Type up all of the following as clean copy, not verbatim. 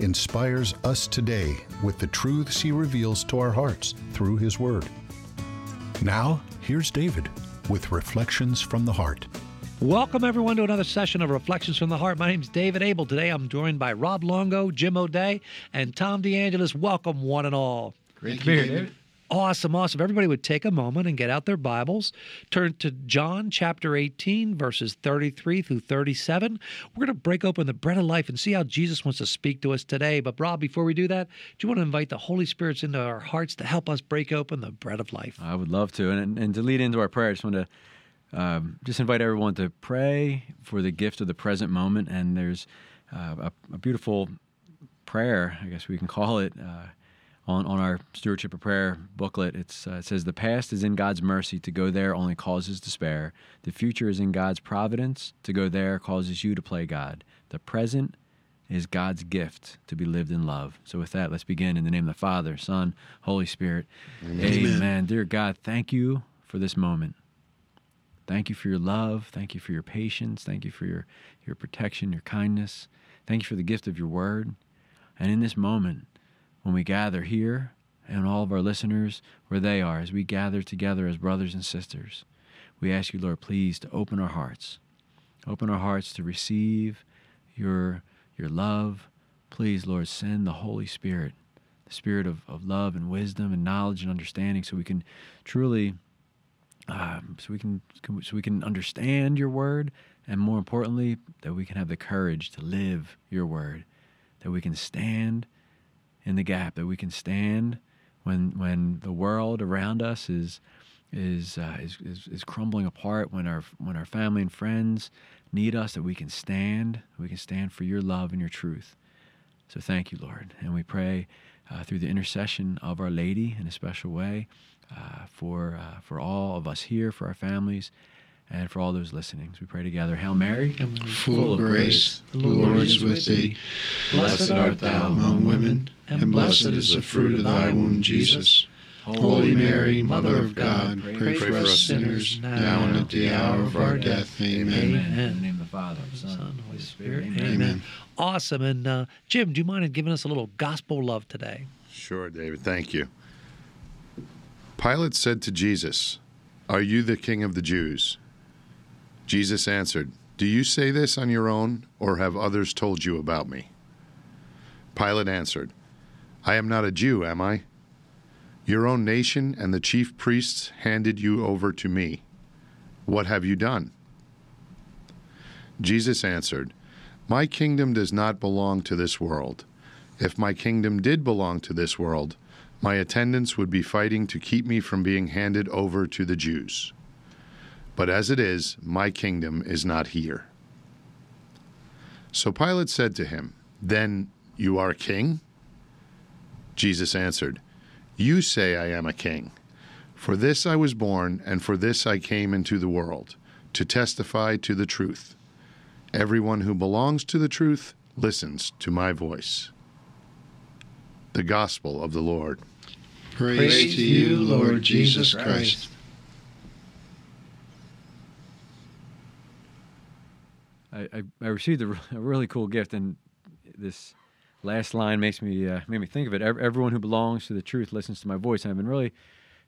inspires us today with the truths he reveals to our hearts through his word. Now, here's David with Reflections from the Heart. Welcome everyone to another session of Reflections from the Heart. My name's David Abel. Today I'm joined by Rob Longo, Jim O'Day, and Tom DeAngelis. Welcome one and all. Great to be here, David. Awesome. Everybody would take a moment and get out their Bibles. Turn to John chapter 18, verses 33 through 37. We're going to break open the bread of life and see how Jesus wants to speak to us today. But, Rob, before we do that, do you want to invite the Holy Spirit into our hearts to help us break open the bread of life? I would love to. And to lead into our prayer, I just want to just invite everyone to pray for the gift of the present moment. And there's a beautiful prayer, I guess we can call it, on our Stewardship of Prayer booklet. It says, "The past is in God's mercy. To go there only causes despair. The future is in God's providence. To go there causes you to play God. The present is God's gift to be lived in love." So with that, let's begin in the name of the Father, Son, Holy Spirit. Amen. Dear God, thank you for this moment. Thank you for your love. Thank you for your patience. Thank you for your protection, your kindness. Thank you for the gift of your word. And in this moment, when we gather here, and all of our listeners where they are, as we gather together as brothers and sisters, we ask you, Lord, please to open our hearts. Open our hearts to receive your love. Please, Lord, send the Holy Spirit, the Spirit of love and wisdom and knowledge and understanding, so we can truly, so we can understand your word, and more importantly, that we can have the courage to live your word, that we can stand in the gap, that we can stand when the world around us is crumbling apart, when our family and friends need us, that we can stand for your love and your truth. So thank you, Lord, and we pray through the intercession of Our Lady in a special way for all of us here, for our families, and for all those listening. We pray together. Hail Mary, full of grace, the Lord is with thee. Blessed art thou among women, and blessed is the fruit of thy womb, Jesus. Holy Mary, Mother of God, pray for us sinners, now and at the hour of our death. Amen. In the name of the Father, Son, Holy Spirit. Amen. Awesome. And Jim, do you mind giving us a little gospel love today? Sure, David. Thank you. Pilate said to Jesus, "Are you the King of the Jews?" Jesus answered, "Do you say this on your own, or have others told you about me?" Pilate answered, "I am not a Jew, am I? Your own nation and the chief priests handed you over to me. What have you done?" Jesus answered, "My kingdom does not belong to this world. If my kingdom did belong to this world, my attendants would be fighting to keep me from being handed over to the Jews. But as it is, my kingdom is not here." So Pilate said to him, "Then you are king?" Jesus answered, "You say I am a king. For this I was born, and for this I came into the world, to testify to the truth. Everyone who belongs to the truth listens to my voice." The Gospel of the Lord. Praise to you, Lord Jesus Christ. I received a really cool gift, and this last line made me think of it. Everyone who belongs to the truth listens to my voice. And I've been really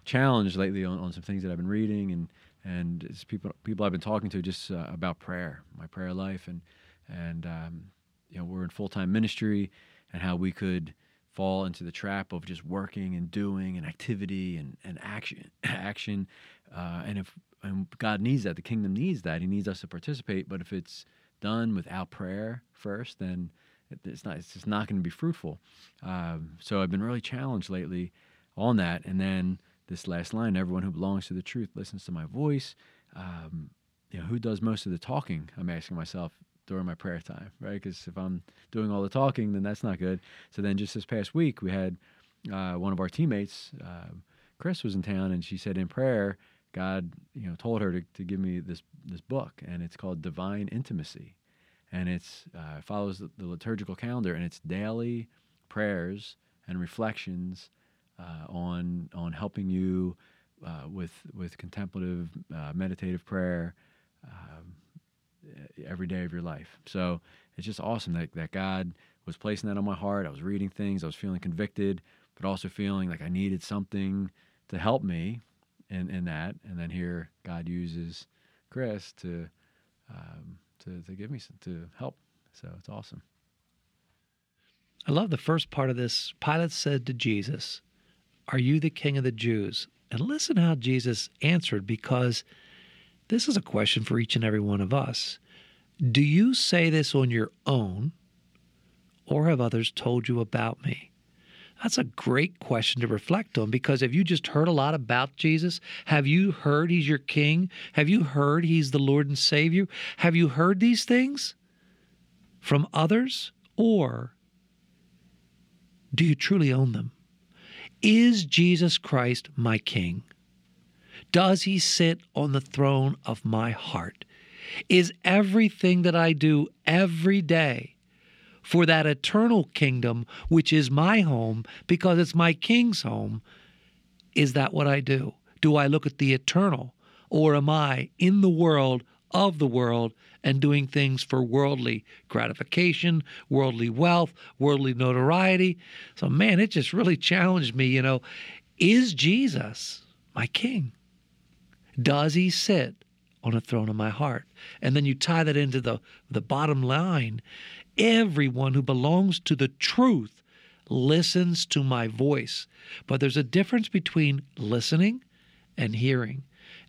challenged lately on some things that I've been reading, and it's people I've been talking to just about prayer, my prayer life, and you know, we're in full-time ministry, and how we could fall into the trap of just working and doing and activity and action, and God needs that. The kingdom needs that. He needs us to participate. But if it's done without prayer first, then it's just not going to be fruitful. So I've been really challenged lately on that. And then this last line, everyone who belongs to the truth listens to my voice. You know, who does most of the talking, I'm asking myself, during my prayer time, right? Because if I'm doing all the talking, then that's not good. So then just this past week, we had one of our teammates, Chris, was in town, and she said in prayer, God, told her to give me this book, and it's called Divine Intimacy, and it follows the liturgical calendar, and it's daily prayers and reflections on helping you with contemplative, meditative prayer every day of your life. So it's just awesome that God was placing that on my heart. I was reading things, I was feeling convicted, but also feeling like I needed something to help me in that. And then here God uses Chris to give me some, to help. So it's awesome. I love the first part of this. Pilate said to Jesus, "Are you the King of the Jews?" And listen how Jesus answered, because this is a question for each and every one of us. Do you say this on your own, or have others told you about me? That's a great question to reflect on, because have you just heard a lot about Jesus? Have you heard he's your king? Have you heard he's the Lord and Savior? Have you heard these things from others, or do you truly own them? Is Jesus Christ my King? Does he sit on the throne of my heart? Is everything that I do every day for that eternal kingdom, which is my home, because it's my King's home, is that what I do? Do I look at the eternal, or am I in the world, of the world, and doing things for worldly gratification, worldly wealth, worldly notoriety? So, man, it just really challenged me, is Jesus my King? Does he sit on a throne of my heart? And then you tie that into the bottom line. Everyone who belongs to the truth listens to my voice. But there's a difference between listening and hearing.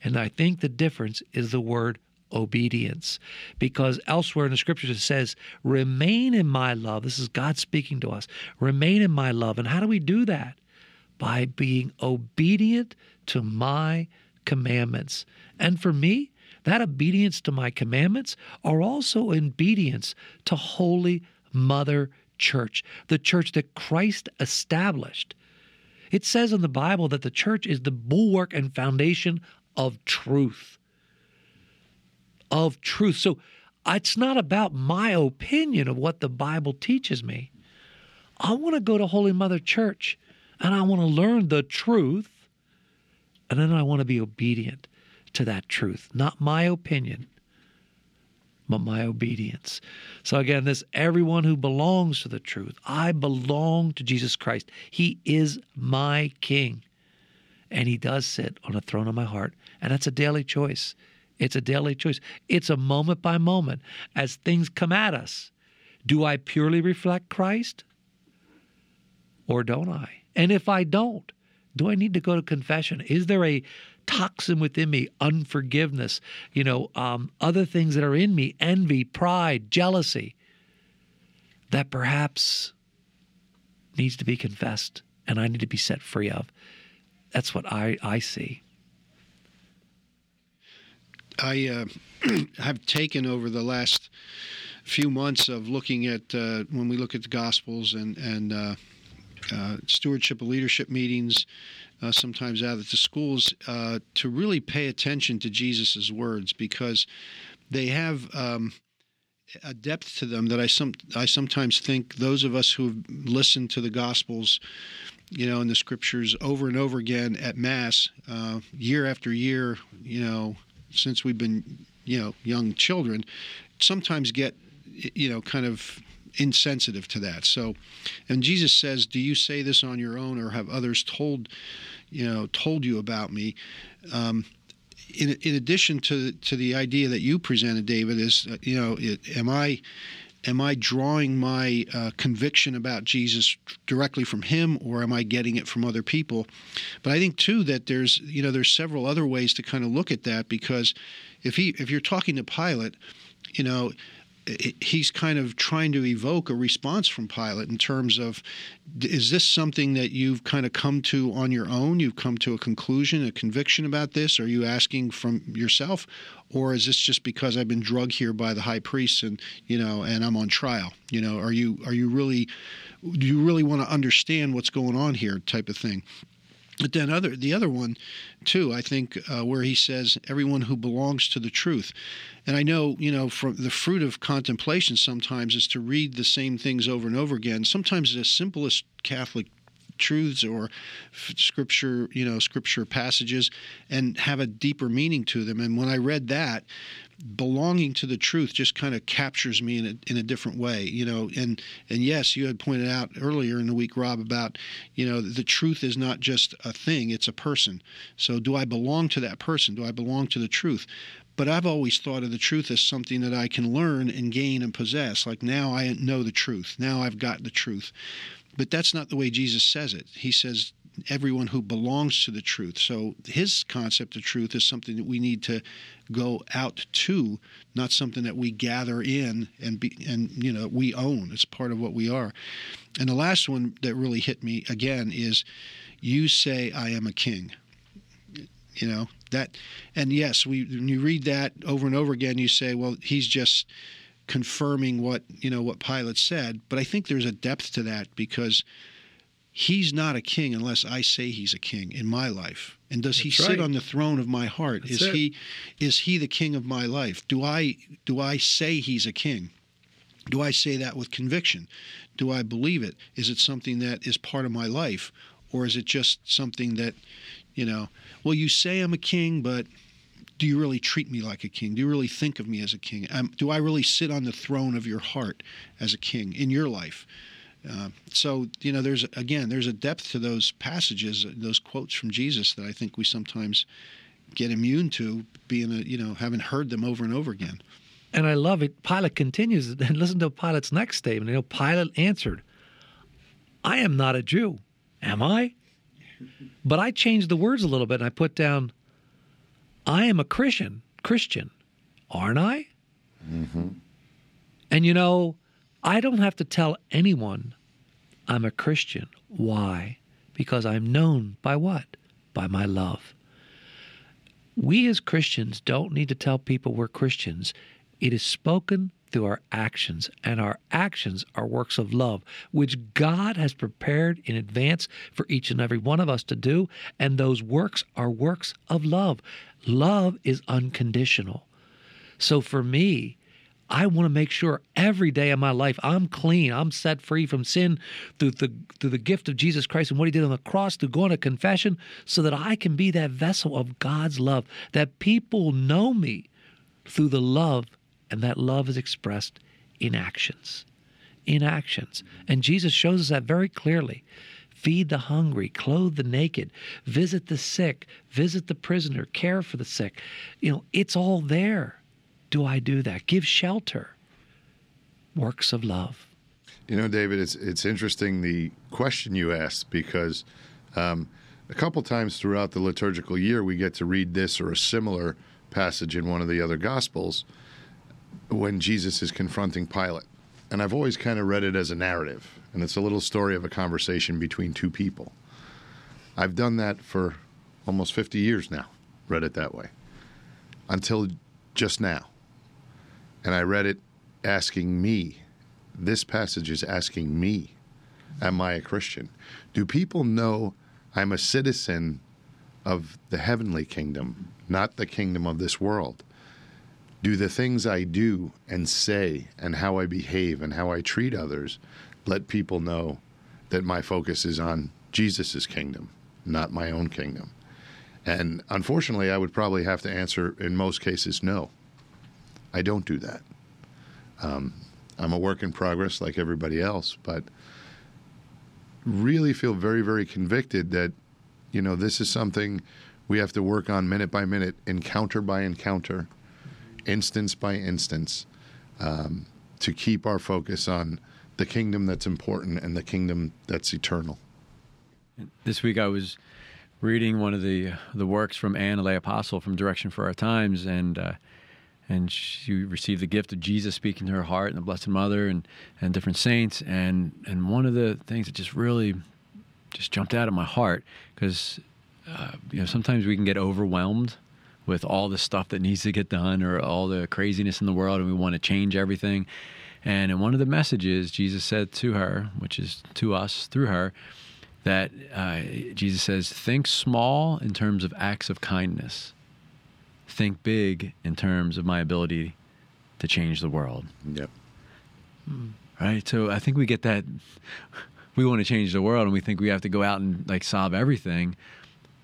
And I think the difference is the word obedience, because elsewhere in the scriptures it says, remain in my love. This is God speaking to us. Remain in my love. And how do we do that? By being obedient to my commandments. And for me, that obedience to my commandments are also obedience to Holy Mother Church, the church that Christ established. It says in the Bible that the church is the bulwark and foundation of truth. So it's not about my opinion of what the Bible teaches me. I want to go to Holy Mother Church, and I want to learn the truth, and then I want to be obedient to that truth. Not my opinion, but my obedience. So again, this everyone who belongs to the truth. I belong to Jesus Christ. He is my King, and he does sit on a throne of my heart, and that's a daily choice. It's a daily choice. It's a moment by moment. As things come at us, do I purely reflect Christ, or don't I? And if I don't, do I need to go to confession? Is there a toxin within me, unforgiveness, other things that are in me, envy, pride, jealousy, that perhaps needs to be confessed and I need to be set free of? That's what I see. I have taken over the last few months of looking at, when we look at the Gospels and stewardship and leadership meetings, sometimes out at the schools, to really pay attention to Jesus' words, because they have a depth to them that I sometimes think those of us who've listened to the Gospels, in the Scriptures over and over again at Mass, year after year, since we've been, young children, sometimes get, kind of insensitive to that. So, and Jesus says, do you say this on your own, or have others told you about me? In addition to the idea that you presented, David, is, am I drawing my conviction about Jesus directly from him, or am I getting it from other people? But I think too that there's several other ways to kind of look at that, because if you're talking to Pilate, he's kind of trying to evoke a response from Pilate in terms of, is this something that you've kind of come to on your own? You've come to a conclusion, a conviction about this? Are you asking from yourself? Or is this just because I've been drugged here by the high priest and I'm on trial? Are you really do you really want to understand what's going on here type of thing. But then the other one, too, I think, where he says, everyone who belongs to the truth. And I know, from the fruit of contemplation sometimes is to read the same things over and over again. Sometimes the simplest Catholic truths or scripture, scripture passages, and have a deeper meaning to them. And when I read that, belonging to the truth just kind of captures me in a different way, and yes, you had pointed out earlier in the week, Rob, about, the truth is not just a thing, it's a person. So do I belong to that person? Do I belong to the truth? But I've always thought of the truth as something that I can learn and gain and possess. Like now I know the truth. Now I've got the truth. But that's not the way Jesus says it. He says, everyone who belongs to the truth. So his concept of truth is something that we need to go out to, not something that we gather in and we own. It's part of what we are. And the last one that really hit me again is, you say, I am a king. That, and yes, when you read that over and over again, you say, well, he's just confirming what Pilate said. But I think there's a depth to that, because he's not a king unless I say he's a king in my life. And does he sit on the throne of my heart? Is he the king of my life? Do I say he's a king? Do I say that with conviction? Do I believe it? Is it something that is part of my life, or is it just something that, well, you say I'm a king, but do you really treat me like a king? Do you really think of me as a king? Do I really sit on the throne of your heart as a king in your life? So there's a depth to those passages, those quotes from Jesus that I think we sometimes get immune to, having heard them over and over again. And I love it. Pilate continues, and listen to Pilate's next statement. Pilate answered, I am not a Jew, am I? But I changed the words a little bit, and I put down, I am a Christian, aren't I? Mm-hmm. And I don't have to tell anyone I'm a Christian. Why? Because I'm known by what? By my love. We as Christians don't need to tell people we're Christians. It is spoken through our actions, and our actions are works of love, which God has prepared in advance for each and every one of us to do, and those works are works of love. Love is unconditional. So for me, I want to make sure every day of my life I'm clean, I'm set free from sin through the gift of Jesus Christ and what he did on the cross, through going to confession, so that I can be that vessel of God's love, that people know me through the love, and that love is expressed in actions. In actions. And Jesus shows us that very clearly. Feed the hungry, clothe the naked, visit the sick, visit the prisoner, care for the sick. It's all there. Do I do that? Give shelter. Works of love. David, it's interesting the question you asked, because a couple times throughout the liturgical year we get to read this or a similar passage in one of the other Gospels when Jesus is confronting Pilate. And I've always kind of read it as a narrative, and it's a little story of a conversation between two people. I've done that for almost 50 years now, read it that way, until just now. And I read it asking me, this passage is asking me, am I a Christian? Do people know I'm a citizen of the heavenly kingdom, not the kingdom of this world? Do the things I do and say and how I behave and how I treat others let people know that my focus is on Jesus's kingdom, not my own kingdom? And unfortunately, I would probably have to answer in most cases, no, I don't do that. I'm a work in progress like everybody else, but really feel very, very convicted that, this is something we have to work on minute by minute, encounter by encounter, instance by instance, to keep our focus on the kingdom that's important and the kingdom that's eternal. This week I was reading one of the works from Anne, a lay apostle, from Direction for Our Times, and she received the gift of Jesus speaking to her heart and the Blessed Mother and different saints, and one of the things that just really just jumped out of my heart, because sometimes we can get overwhelmed with all the stuff that needs to get done or all the craziness in the world, and we want to change everything. And in one of the messages, Jesus said to her, which is to us through her, that Jesus says, think small in terms of acts of kindness. Think big in terms of my ability to change the world. Yep. Right? So I think we get that. We want to change the world and we think we have to go out and like solve everything.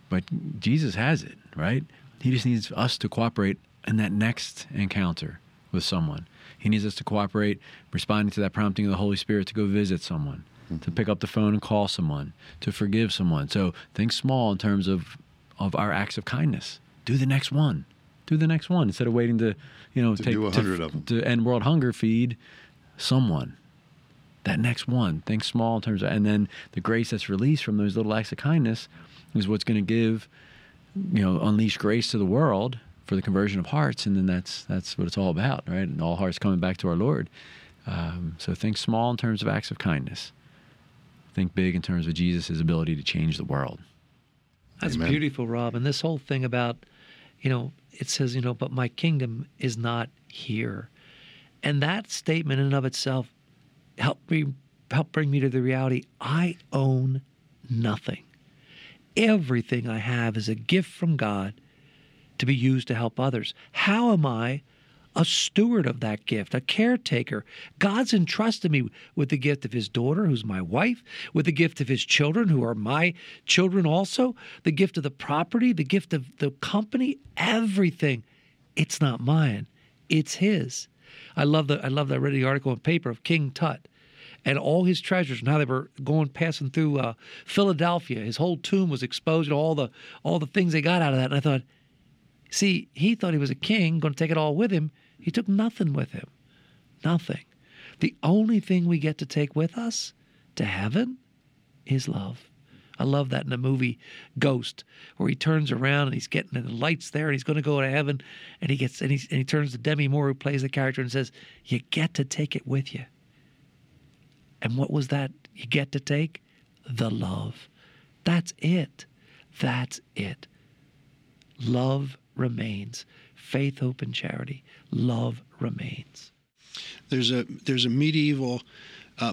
But Jesus has it, right? He just needs us to cooperate in that next encounter with someone. He needs us to cooperate, responding to that prompting of the Holy Spirit to go visit someone, to pick up the phone and call someone, to forgive someone. So think small in terms of our acts of kindness. Do the next one. Do the next one. Instead of waiting to, do 100 of them. To end world hunger, feed someone. That next one. Think small in terms of, and then the grace that's released from those little acts of kindness is what's going to give, unleash grace to the world for the conversion of hearts. And then that's what it's all about, right? And all hearts coming back to our Lord. So think small in terms of acts of kindness. Think big in terms of Jesus' ability to change the world. That's Amen. Beautiful, Rob. And this whole thing about, it says, but my kingdom is not here. And that statement in and of itself helped bring me to the reality, I own nothing. Everything I have is a gift from God to be used to help others. How am I a steward of that gift, a caretaker? God's entrusted me with the gift of his daughter, who's my wife, with the gift of his children, who are my children also, the gift of the property, the gift of the company, everything. It's not mine. It's his. I read the article in paper of King Tut and all his treasures and how they were passing through Philadelphia. His whole tomb was exposed and all the things they got out of that. And I thought, see, he thought he was a king, going to take it all with him. He took nothing with him. Nothing. The only thing we get to take with us to heaven is love. I love that in the movie Ghost, where he turns around and he's getting and the lights there and he's going to go to heaven, and he turns to Demi Moore, who plays the character, and says, "You get to take it with you." And what was that? You get to take the love. That's it. That's it. Love remains. Faith, hope, and charity. Love remains. There's a medieval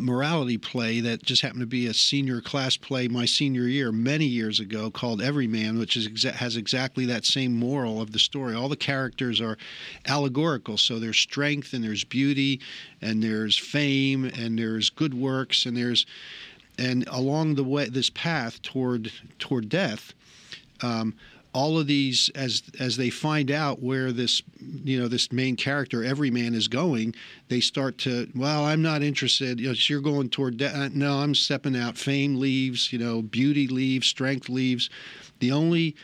morality play that just happened to be a senior class play my senior year many years ago called Everyman, which has exactly that same moral of the story. All the characters are allegorical, so there's strength and there's beauty and there's fame and there's good works and along the way, this path toward death, all of these, as they find out where this, this main character, Everyman, is going, they start to, well, I'm not interested. You're going toward death. No, I'm stepping out. Fame leaves, beauty leaves, strength leaves. The only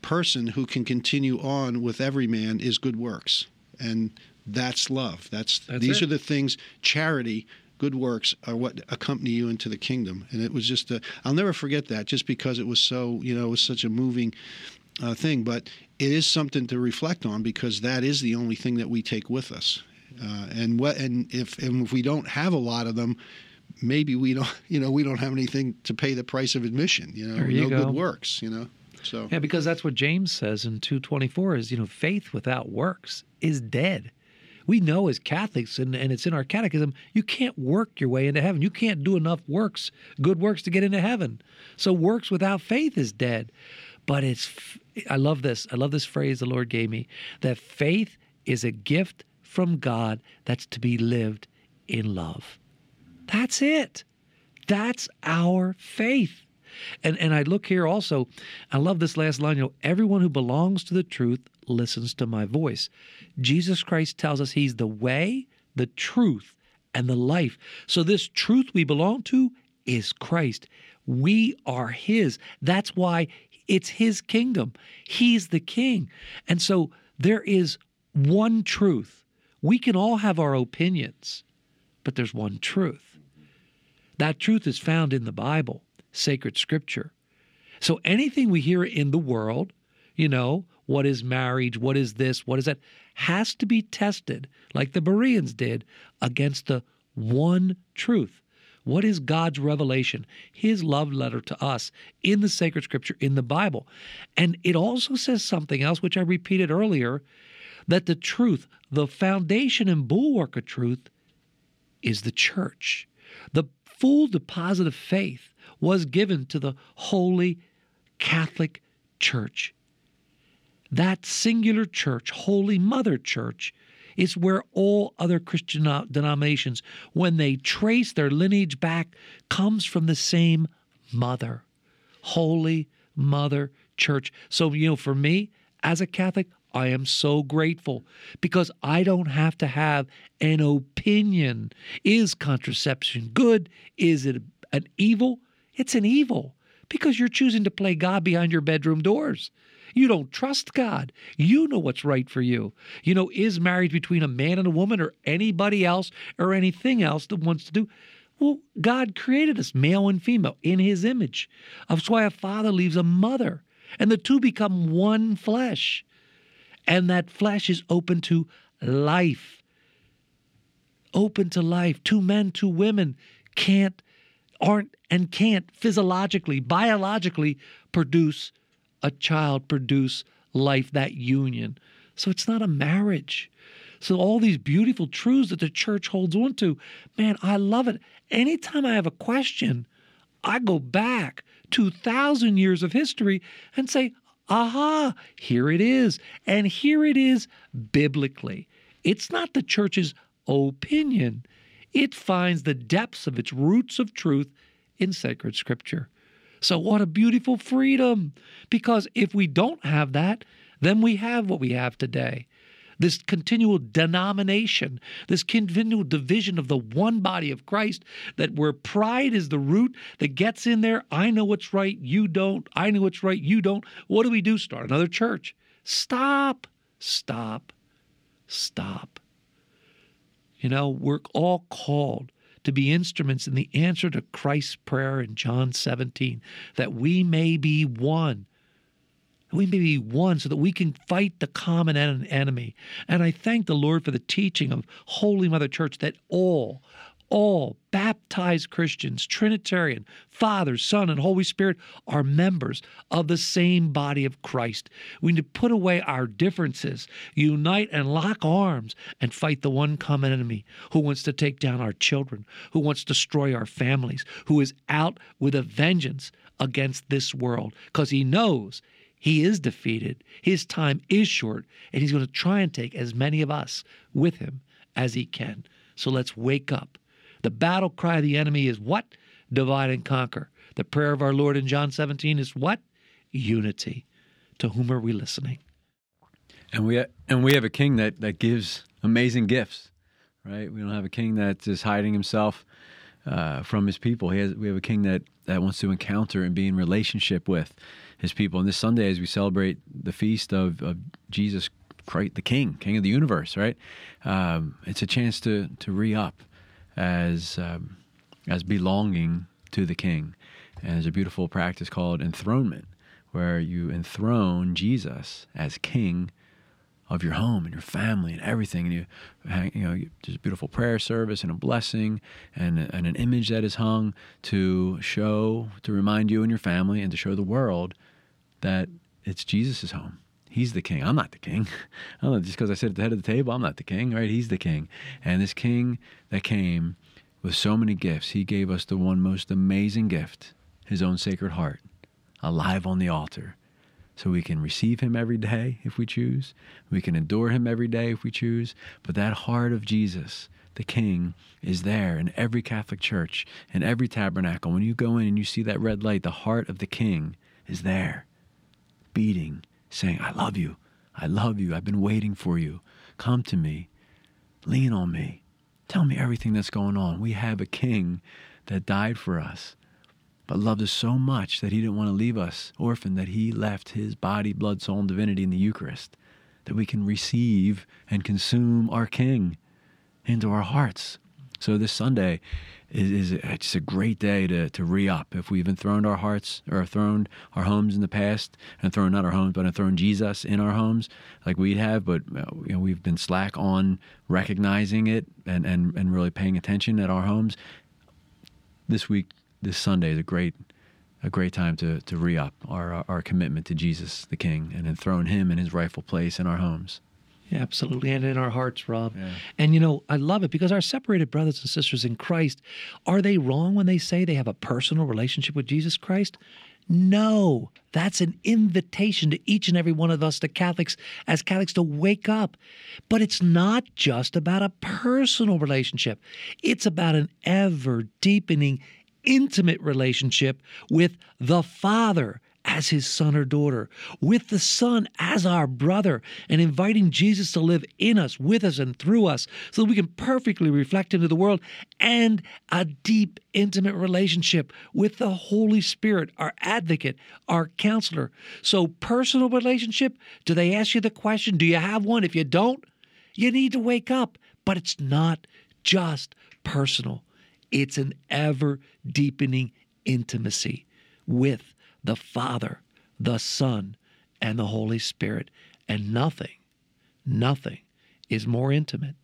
person who can continue on with Everyman is good works. And that's love. These are the things, charity, good works are what accompany you into the kingdom. And it was just I'll never forget that, just because it was so, it was such a moving thing. But it is something to reflect on, because that is the only thing that we take with us. And if we don't have a lot of them, maybe we don't have anything to pay the price of admission, good works, So yeah, because that's what James says in 2:24 is, faith without works is dead. We know as Catholics, and it's in our catechism, you can't work your way into heaven. You can't do enough works, good works, to get into heaven. So works without faith is dead. But I love this. I love this phrase the Lord gave me, that faith is a gift from God that's to be lived in love. That's it. That's our faith. And I look here also, I love this last line, everyone who belongs to the truth listens to my voice. Jesus Christ tells us he's the way, the truth, and the life. So this truth we belong to is Christ. We are his. That's why it's his kingdom. He's the king. And so there is one truth. We can all have our opinions, but there's one truth. That truth is found in the Bible. Sacred Scripture. So anything we hear in the world, what is marriage, what is this, what is that, has to be tested, like the Bereans did, against the one truth. What is God's revelation, his love letter to us in the sacred Scripture, in the Bible? And it also says something else, which I repeated earlier, that the truth, the foundation and bulwark of truth, is the church. The full deposit of faith was given to the Holy Catholic Church. That singular church, Holy Mother Church, is where all other Christian denominations, when they trace their lineage back, comes from the same mother, Holy Mother Church. So, for me, as a Catholic, I am so grateful because I don't have to have an opinion. Is contraception good? Is it an evil? It's an evil because you're choosing to play God behind your bedroom doors. You don't trust God. You know what's right for you. Is marriage between a man and a woman or anybody else or anything else that wants to do? Well, God created us, male and female, in his image. That's why a father leaves a mother, and the two become one flesh. And that flesh is open to life. Open to life. Two men, two women can't physiologically, biologically produce a child, produce life, that union. So it's not a marriage. So all these beautiful truths that the church holds on to, man, I love it. Anytime I have a question, I go back 2,000 years of history and say, aha, here it is. And here it is biblically. It's not the church's opinion. It finds the depths of its roots of truth in sacred scripture. So what a beautiful freedom, because if we don't have that, then we have what we have today. This continual denomination, this continual division of the one body of Christ, that where pride is the root that gets in there, I know what's right, you don't. I know what's right, you don't. What do? Start another church. Stop. We're all called to be instruments in the answer to Christ's prayer in John 17, that we may be one. We may be one so that we can fight the common enemy. And I thank the Lord for the teaching of Holy Mother Church that all baptized Christians, Trinitarian, Father, Son, and Holy Spirit are members of the same body of Christ. We need to put away our differences, unite and lock arms, and fight the one common enemy who wants to take down our children, who wants to destroy our families, who is out with a vengeance against this world because he knows he is defeated, his time is short, and he's going to try and take as many of us with him as he can. So let's wake up. The battle cry of the enemy is what? Divide and conquer. The prayer of our Lord in John 17 is what? Unity. To whom are we listening? And we have a king that gives amazing gifts, right? We don't have a king that is hiding himself from his people. We have a king that wants to encounter and be in relationship with his people. And this Sunday, as we celebrate the feast of Jesus Christ, the King of the universe, right? It's a chance to re-up as belonging to the King. And there's a beautiful practice called enthronement, where you enthrone Jesus as King of your home and your family and everything, and there's a beautiful prayer service and a blessing and an image that is hung to remind you and your family and to show the world that it's Jesus' home. He's the King. I'm not the King. I don't know, just because I sit at the head of the table, I'm not the King, right? He's the King. And this King that came with so many gifts, he gave us the one most amazing gift, his own sacred heart, alive on the altar. So we can receive him every day if we choose. We can adore him every day if we choose. But that heart of Jesus, the King, is there in every Catholic church, in every tabernacle. When you go in and you see that red light, the heart of the King is there, beating, saying, I love you. I love you. I've been waiting for you. Come to me. Lean on me. Tell me everything that's going on. We have a King that died for us, but loved us so much that he didn't want to leave us orphaned, that he left his body, blood, soul, and divinity in the Eucharist, that we can receive and consume our King into our hearts. So this Sunday is just a great day to re-up. If we've enthroned our hearts or enthroned our homes in the past, enthroned not our homes, but enthroned Jesus in our homes like we have, but we've been slack on recognizing it and really paying attention at our homes, this week, this Sunday is a great time to re-up our commitment to Jesus, the King, and enthrone him in his rightful place in our homes. Absolutely, and in our hearts, Rob. Yeah. And, you know, I love it because our separated brothers and sisters in Christ, are they wrong when they say they have a personal relationship with Jesus Christ? No, that's an invitation to each and every one of us, the Catholics, as Catholics, to wake up. But it's not just about a personal relationship. It's about an ever-deepening, intimate relationship with the Father as his son or daughter, with the Son as our brother, and inviting Jesus to live in us, with us, and through us so that we can perfectly reflect into the world, and a deep, intimate relationship with the Holy Spirit, our advocate, our counselor. So personal relationship, do they ask you the question, do you have one? If you don't, you need to wake up. But it's not just personal. It's an ever-deepening intimacy with the Father, the Son, and the Holy Spirit. And nothing, nothing is more intimate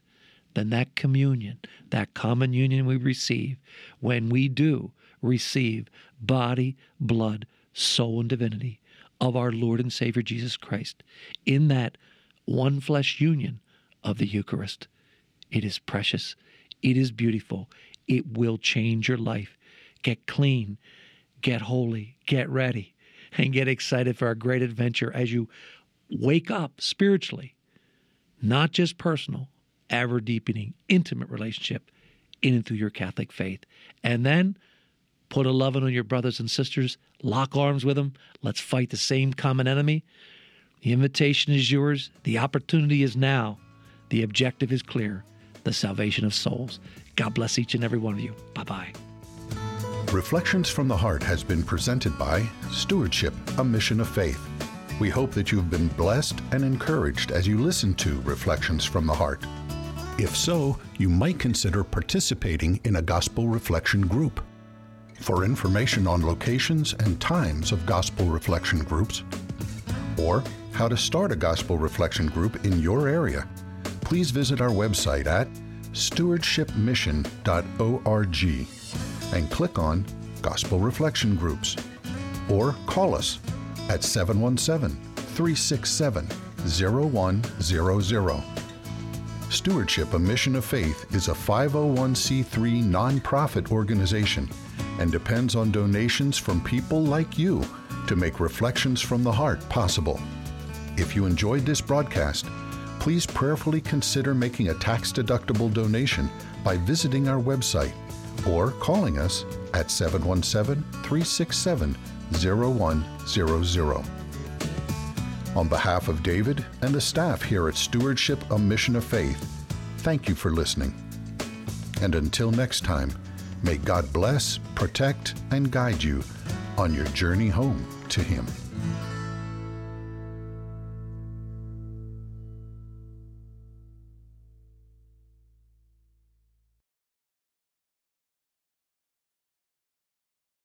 than that communion, that common union we receive when we do receive body, blood, soul, and divinity of our Lord and Savior Jesus Christ in that one flesh union of the Eucharist. It is precious. It is beautiful. It will change your life. Get clean. Get holy, get ready, and get excited for our great adventure as you wake up spiritually, not just personal, ever-deepening, intimate relationship in and through your Catholic faith. And then put a loving on your brothers and sisters, lock arms with them, let's fight the same common enemy. The invitation is yours, the opportunity is now, the objective is clear, the salvation of souls. God bless each and every one of you. Bye-bye. Reflections from the Heart has been presented by Stewardship, A Mission of Faith. We hope that you've been blessed and encouraged as you listen to Reflections from the Heart. If so, you might consider participating in a Gospel Reflection group. For information on locations and times of Gospel Reflection groups, or how to start a Gospel Reflection group in your area, please visit our website at stewardshipmission.org. and click on Gospel Reflection Groups, or call us at 717-367-0100. Stewardship, A Mission of Faith is a 501c3 nonprofit organization and depends on donations from people like you to make Reflections from the Heart possible. If you enjoyed this broadcast, please prayerfully consider making a tax-deductible donation by visiting our website or calling us at 717-367-0100. On behalf of David and the staff here at Stewardship, A Mission of Faith, thank you for listening. And until next time, may God bless, protect, and guide you on your journey home to Him.